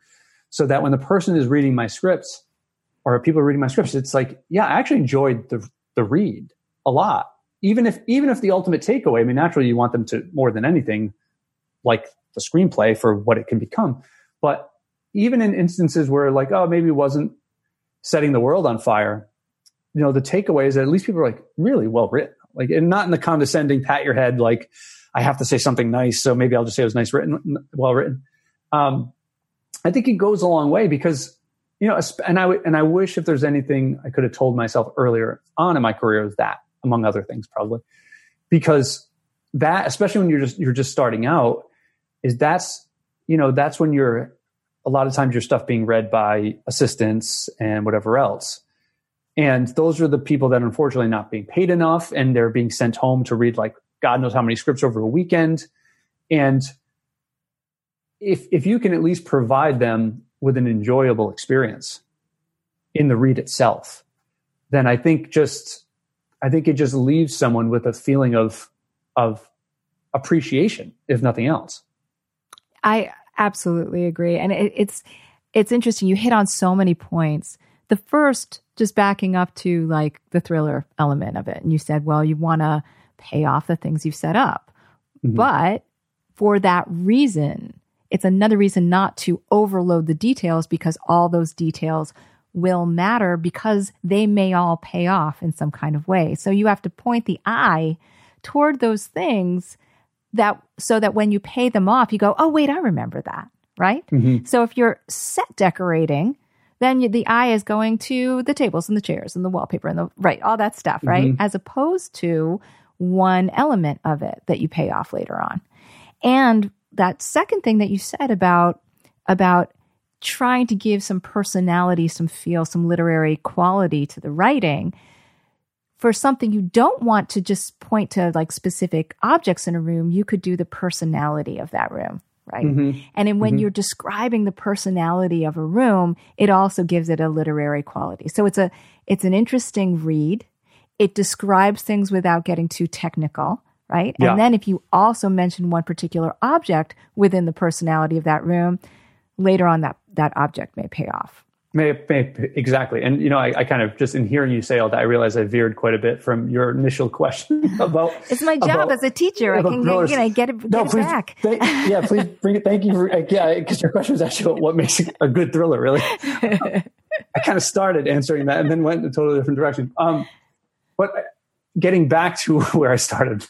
so that when the person is reading my scripts, or people are reading my scripts, it's like, yeah, I actually enjoyed the read a lot. Even if the ultimate takeaway, naturally you want them to, more than anything, like the screenplay for what it can become. But even in instances where like, oh, maybe it wasn't setting the world on fire, the takeaway is that at least people are like really well written. Like, and not in the condescending pat your head, like I have to say something nice, so maybe I'll just say it was nice written, well written. I think it goes a long way because, I wish if there's anything I could have told myself earlier on in my career was that, among other things, probably, because that, especially when you're just starting out, that's when you're a lot of times your stuff being read by assistants and whatever else. And those are the people that unfortunately are not being paid enough, and they're being sent home to read like God knows how many scripts over a weekend. And if you can at least provide them with an enjoyable experience in the read itself, then I think it just leaves someone with a feeling of appreciation, if nothing else. I absolutely agree. And it's interesting. You hit on so many points. The first, just backing up to like the thriller element of it. And you said, well, you want to pay off the things you've set up. Mm-hmm. But for that reason, it's another reason not to overload the details, because all those details will matter because they may all pay off in some kind of way. So you have to point the eye toward those things that so that when you pay them off, you go, oh, wait, I remember that, right? Mm-hmm. So if you're set decorating, then the eye is going to the tables and the chairs and the wallpaper and the right, all that stuff, right? Mm-hmm. As opposed to one element of it that you pay off later on. And that second thing that you said about trying to give some personality, some feel, some literary quality to the writing for something you don't want to just point to like specific objects in a room, you could do the personality of that room, right? Mm-hmm. And when mm-hmm. you're describing the personality of a room, it also gives it a literary quality. So it's an interesting read. It describes things without getting too technical, right? Yeah. And then if you also mention one particular object within the personality of that room, later on that object may pay off. Exactly. And, you know, I kind of just in hearing you say all that, I realize I veered quite a bit from your initial question about... It's my job as a teacher. I can get it back. Please bring it. Thank you. Because your question was actually what makes a good thriller, really. I kind of started answering that and then went in a totally different direction. But getting back to where I started,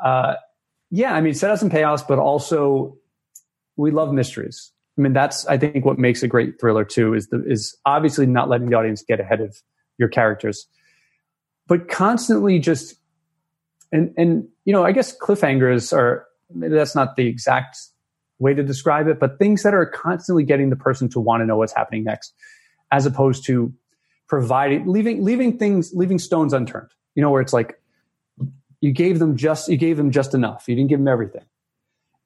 set up some payoffs, but also we love mysteries. I mean, that's, I think, what makes a great thriller too, is obviously not letting the audience get ahead of your characters, but constantly just, and you know, I guess cliffhangers are, that's not the exact way to describe it, but things that are constantly getting the person to want to know what's happening next, as opposed to providing, leaving stones unturned, you know, where it's like, you gave them just enough. You didn't give them everything.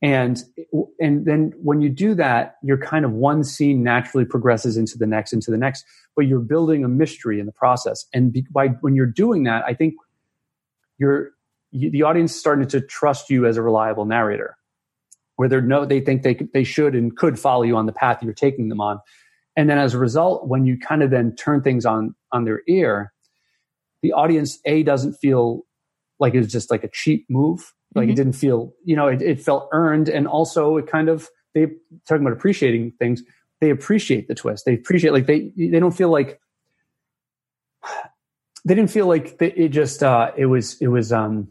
And then when you do that, you're kind of one scene naturally progresses into the next, but you're building a mystery in the process. And when you're doing that, I think the audience is starting to trust you as a reliable narrator, where they think they should and could follow you on the path you're taking them on. And then as a result, when you kind of then turn things on their ear, the audience doesn't feel like it was just like a cheap move. Like mm-hmm. It didn't feel, you know, it felt earned. And also it kind of, they talking about appreciating things. They appreciate the twist. They appreciate, like they don't feel like, they didn't feel like it was a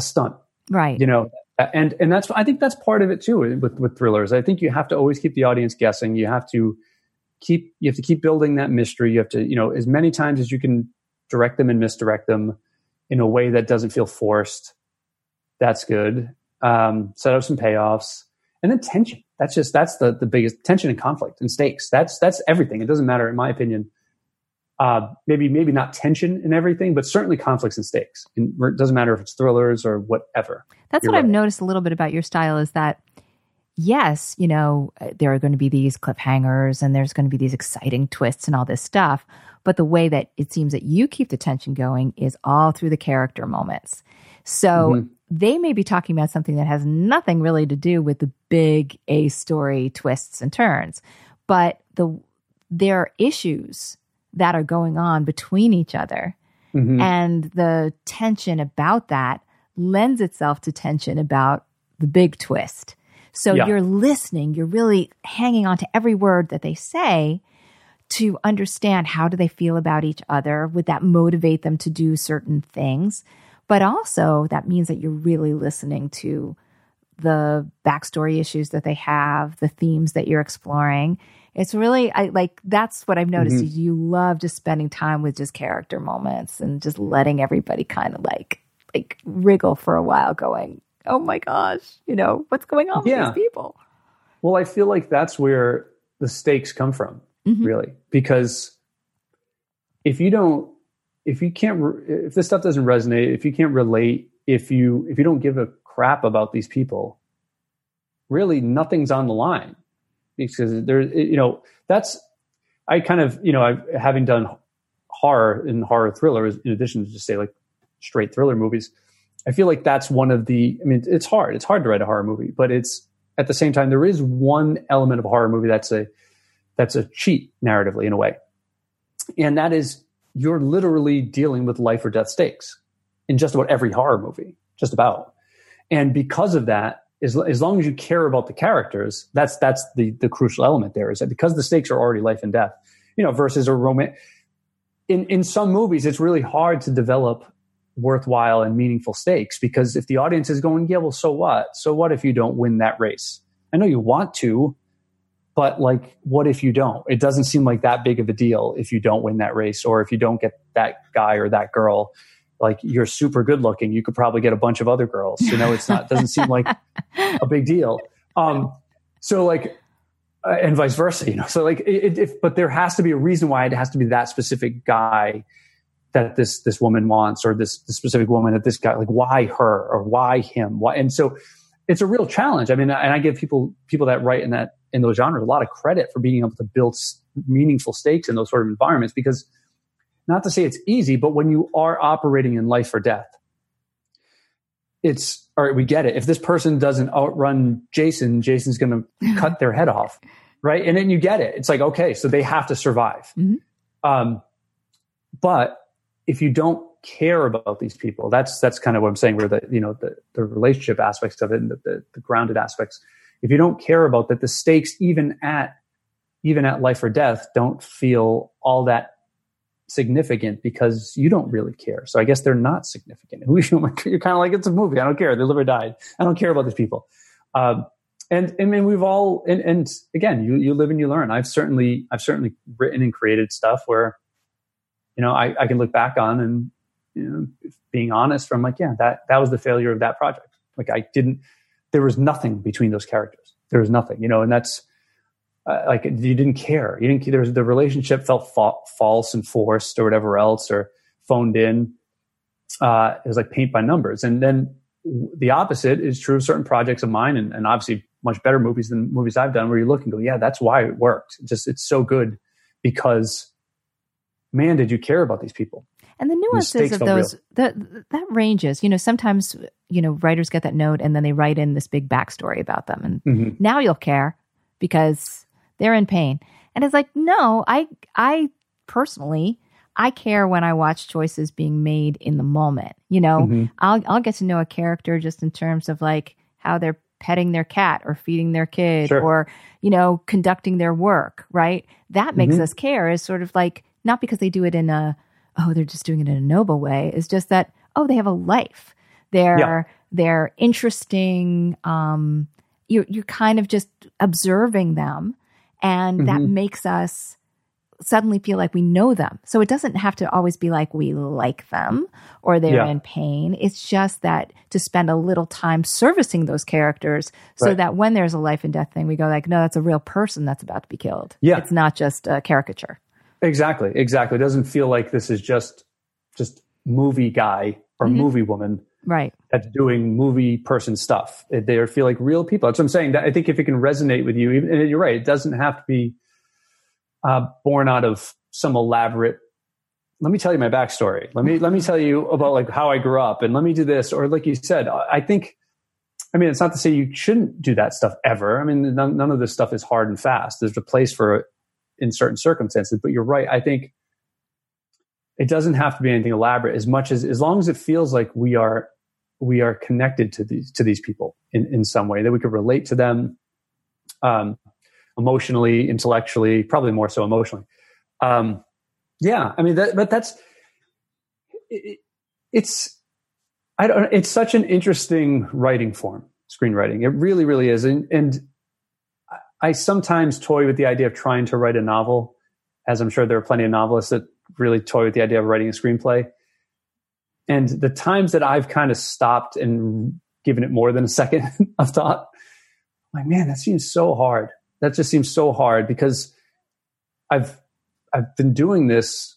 stunt. Right. You know, and that's, I think that's part of it too with thrillers. I think you have to always keep the audience guessing. You have to keep building that mystery. You have to, you know, as many times as you can direct them and misdirect them in a way that doesn't feel forced. That's good. Set up some payoffs, and then tension. That's the biggest tension and conflict and stakes. That's everything. It doesn't matter, in my opinion. Maybe not tension in everything, but certainly conflicts and stakes. And it doesn't matter if it's thrillers or whatever. That's what I've noticed a little bit about your style is that, yes, you know, there are going to be these cliffhangers and there's going to be these exciting twists and all this stuff. But the way that it seems that you keep the tension going is all through the character moments. So. Mm-hmm. They may be talking about something that has nothing really to do with the big A story twists and turns, but there are issues that are going on between each other. Mm-hmm. And the tension about that lends itself to tension about the big twist. So You're listening, you're really hanging on to every word that they say to understand how do they feel about each other? Would that motivate them to do certain things? But also that means that you're really listening to the backstory issues that they have, the themes that you're exploring. It's really, that's what I've noticed. Mm-hmm. Is you love just spending time with just character moments and just letting everybody kind of like wriggle for a while going, oh my gosh, you know, what's going on with these people? Well, I feel like that's where the stakes come from, mm-hmm. really, because if you don't if this stuff doesn't resonate, if you can't relate, if you don't give a crap about these people, really nothing's on the line. Because having done horror and horror thrillers, in addition to just say like straight thriller movies, I feel like that's one of the, I mean, it's hard to write a horror movie, but it's at the same time, there is one element of a horror movie that's a cheat narratively in a way. And that is, you're literally dealing with life or death stakes in just about every horror movie, just about. And because of that, as long as you care about the characters, that's the crucial element there, is that because the stakes are already life and death, versus a romance. In some movies, it's really hard to develop worthwhile and meaningful stakes, because if the audience is going, yeah, well, so what? So what if you don't win that race? I know you want to, but like, what if you don't? It doesn't seem like that big of a deal if you don't win that race, or if you don't get that guy or that girl. Like, you're super good looking, you could probably get a bunch of other girls. Doesn't seem like a big deal. And vice versa. But there has to be a reason why it has to be that specific guy that this woman wants, or this specific woman that this guy, like, why her or why him? Why? And so it's a real challenge. I mean, and I give people that write in those genres a lot of credit for being able to build meaningful stakes in those sort of environments, because not to say it's easy, but when you are operating in life or death, it's, all right, we get it. If this person doesn't outrun Jason, Jason's going to cut their head off. Right. And then you get it. It's like, okay, so they have to survive. Mm-hmm. But if you don't care about these people, that's kind of what I'm saying, where the relationship aspects of it and the grounded aspects, if you don't care about that, the stakes, even at life or death, don't feel all that significant, because you don't really care. So I guess they're not significant. You're kind of like, it's a movie, I don't care, they live or died, I don't care about these people. And we've all, and again, you live and you learn. I've certainly written and created stuff where, I can look back on and, being honest, I'm like, yeah, that was the failure of that project. Like, there was nothing between those characters. There was nothing, and that's, like, you didn't care. There was, the relationship felt false and forced, or whatever else, or phoned in. It was like paint by numbers. And then the opposite is true of certain projects of mine, and obviously much better movies than movies I've done, where you look and go, yeah, that's why it worked. It's so good because, man, did you care about these people? And the nuances of those, that ranges. Sometimes, writers get that note and then they write in this big backstory about them, and mm-hmm. now you'll care because they're in pain. And it's like, no, I personally, I care when I watch choices being made in the moment. Mm-hmm. I'll get to know a character just in terms of like how they're petting their cat or feeding their kid, sure. or, conducting their work, right? That makes mm-hmm. us care, is sort of like, not because they do it in a, oh, they're just doing it in a noble way. It's just that, oh, they have a life. They're interesting. You're kind of just observing them. And that mm-hmm. makes us suddenly feel like we know them. So it doesn't have to always be like we like them or they're yeah. in pain. It's just that to spend a little time servicing those characters, so right. that when there's a life and death thing, we go like, no, that's a real person that's about to be killed. Yeah. It's not just a caricature. Exactly. It doesn't feel like this is just movie guy or mm-hmm. movie woman. Right. That's doing movie person stuff. They feel like real people. That's what I'm saying. I think if it can resonate with you, and you're right, it doesn't have to be born out of some elaborate, let me tell you my backstory. Let me tell you about like how I grew up, and let me do this. Or like you said, I mean, it's not to say you shouldn't do that stuff ever. I mean, none of this stuff is hard and fast. There's a place for it in certain circumstances, but you're right. I think it doesn't have to be anything elaborate, as long as it feels like we are connected to these people in some way, that we could relate to them emotionally, intellectually, probably more so emotionally. It's such an interesting writing form, screenwriting. It really, really is. And I sometimes toy with the idea of trying to write a novel, as I'm sure there are plenty of novelists that really toy with the idea of writing a screenplay. And the times that I've kind of stopped and given it more than a second of thought, I'm like, man, that seems so hard. That just seems so hard, because I've been doing this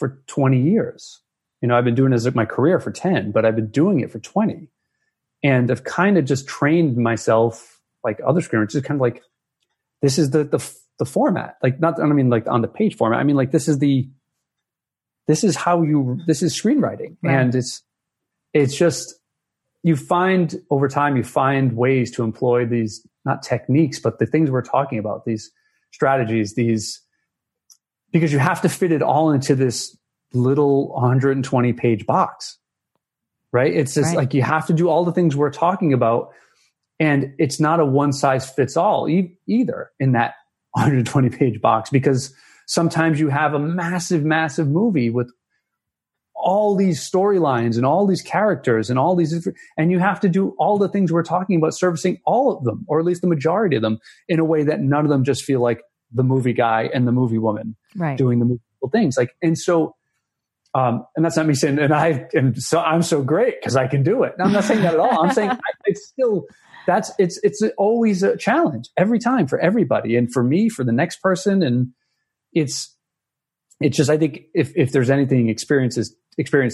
for 20 years. You know, I've been doing it as my career for 10, but I've been doing it for 20. And I've kind of just trained myself, like other screenwriters, just kind of like, this is the format. Like, not, I don't mean like on the page format. I mean, like, this is screenwriting. Right. And it's just, you find over time, you find ways to employ these, not techniques, but the things we're talking about, these strategies, these, because you have to fit it all into this little 120 page box, right? It's just like, you have to do all the things we're talking about, and it's not a one size fits all either in that 120 page box, because sometimes you have a massive, massive movie with all these storylines and all these characters and all these, and you have to do all the things we're talking about, servicing all of them, or at least the majority of them, in a way that none of them just feel like the movie guy and the movie woman doing the movie things. Like, and so, and that's not me saying, and I am so, I'm so great because I can do it. I'm not saying that at all. I'm saying it's still, that's, it's always a challenge every time for everybody. And for me, for the next person. And it's just, I think if there's anything experience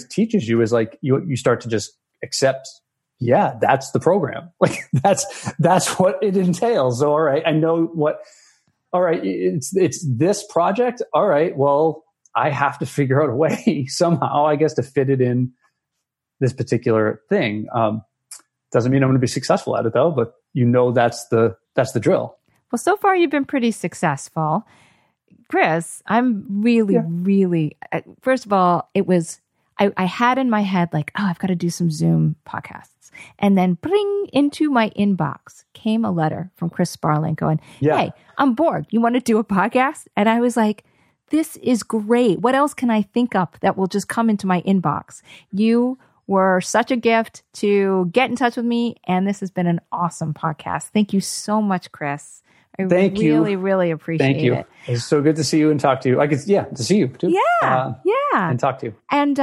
teaches you, is like, you start to just accept, yeah, that's the program. Like that's what it entails. So, all right, I know what, all right, it's this project. All right, well, I have to figure out a way somehow, I guess, to fit it in this particular thing. Doesn't mean I'm going to be successful at it though, but you know, that's the drill. Well, so far you've been pretty successful. Chris, I'm really, first of all, it was, I had in my head like, oh, I've got to do some Zoom podcasts. And then bring into my inbox came a letter from Chris Sparling going, hey, I'm bored. You want to do a podcast? And I was like, this is great. What else can I think up that will just come into my inbox? You were such a gift to get in touch with me. And this has been an awesome podcast. Thank you so much, Chris. Thank you. Really appreciate it. Thank you. It's so good to see you and talk to you. I could, to see you too. Yeah. And talk to you. And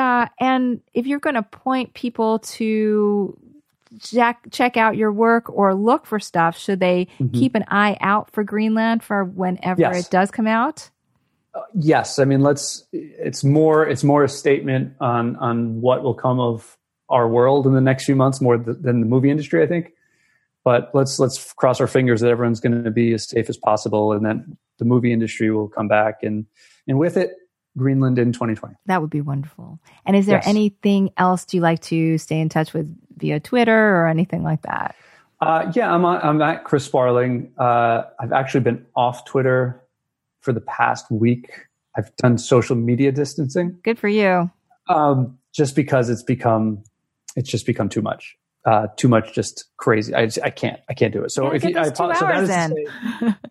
if you're going to point people to check out your work or look for stuff, should they keep an eye out for Greenland for whenever it does come out? Yes. I mean, it's more a statement on what will come of our world in the next few months, more than the movie industry, I think. But let's cross our fingers that everyone's going to be as safe as possible, and then the movie industry will come back, and with it, Greenland in 2020. That would be wonderful. And is there anything else do you like to stay in touch with via Twitter or anything like that? I'm at Chris Sparling. I've actually been off Twitter for the past week. I've done social media distancing. Good for you. Just because it's just become too much. Too much, just crazy. I can't do it. So if you, I apologize. So that is to say,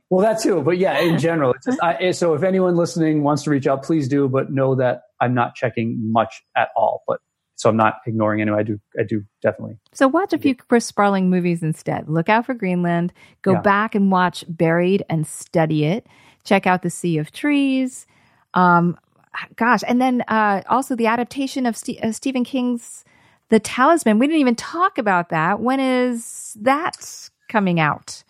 well, that too. But yeah, in general, it's just, so if anyone listening wants to reach out, please do. But know that I'm not checking much at all. But so I'm not ignoring anyone. I do definitely. So watch a few Chris Sparling movies instead. Look out for Greenland. Go back and watch Buried and study it. Check out The Sea of Trees. And then also the adaptation of Stephen King's The Talisman. We didn't even talk about that. When is that coming out?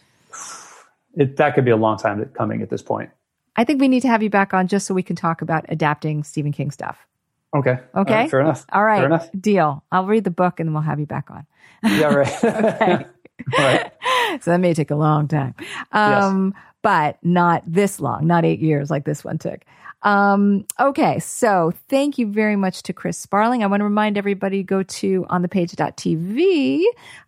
That could be a long time coming at this point. I think we need to have you back on just so we can talk about adapting Stephen King stuff. Okay. Fair enough. All right. Fair enough. Deal. I'll read the book and then we'll have you back on. Yeah, right. Okay. All right. So that may take a long time. But not this long, not 8 years like this one took. Okay, so thank you very much to Chris Sparling. I want to remind everybody, go to onthepage.tv.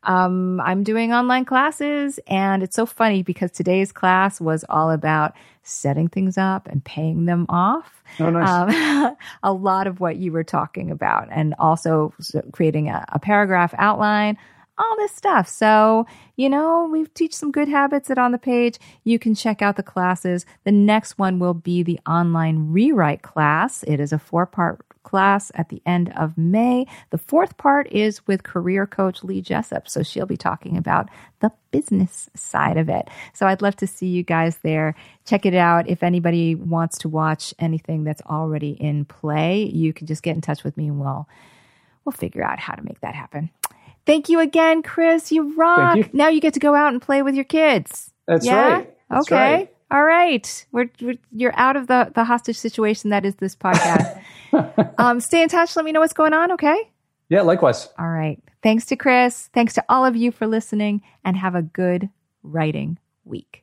I'm doing online classes, and it's so funny because today's class was all about setting things up and paying them off. Oh, nice. A lot of what you were talking about, and also creating a paragraph outline. All this stuff. So, you know, we teach some good habits at On the Page. You can check out the classes. The next one will be the online rewrite class. It is a 4-part class at the end of May. The 4th part is with career coach Lee Jessup. So she'll be talking about the business side of it. So I'd love to see you guys there. Check it out. If anybody wants to watch anything that's already in play, you can just get in touch with me and we'll figure out how to make that happen. Thank you again, Chris. You rock. You. Now you get to go out and play with your kids. That's right. That's okay. Right. All right. You're out of the hostage situation that is this podcast. Stay in touch. Let me know what's going on, okay? Yeah, likewise. All right. Thanks to Chris. Thanks to all of you for listening, and have a good writing week.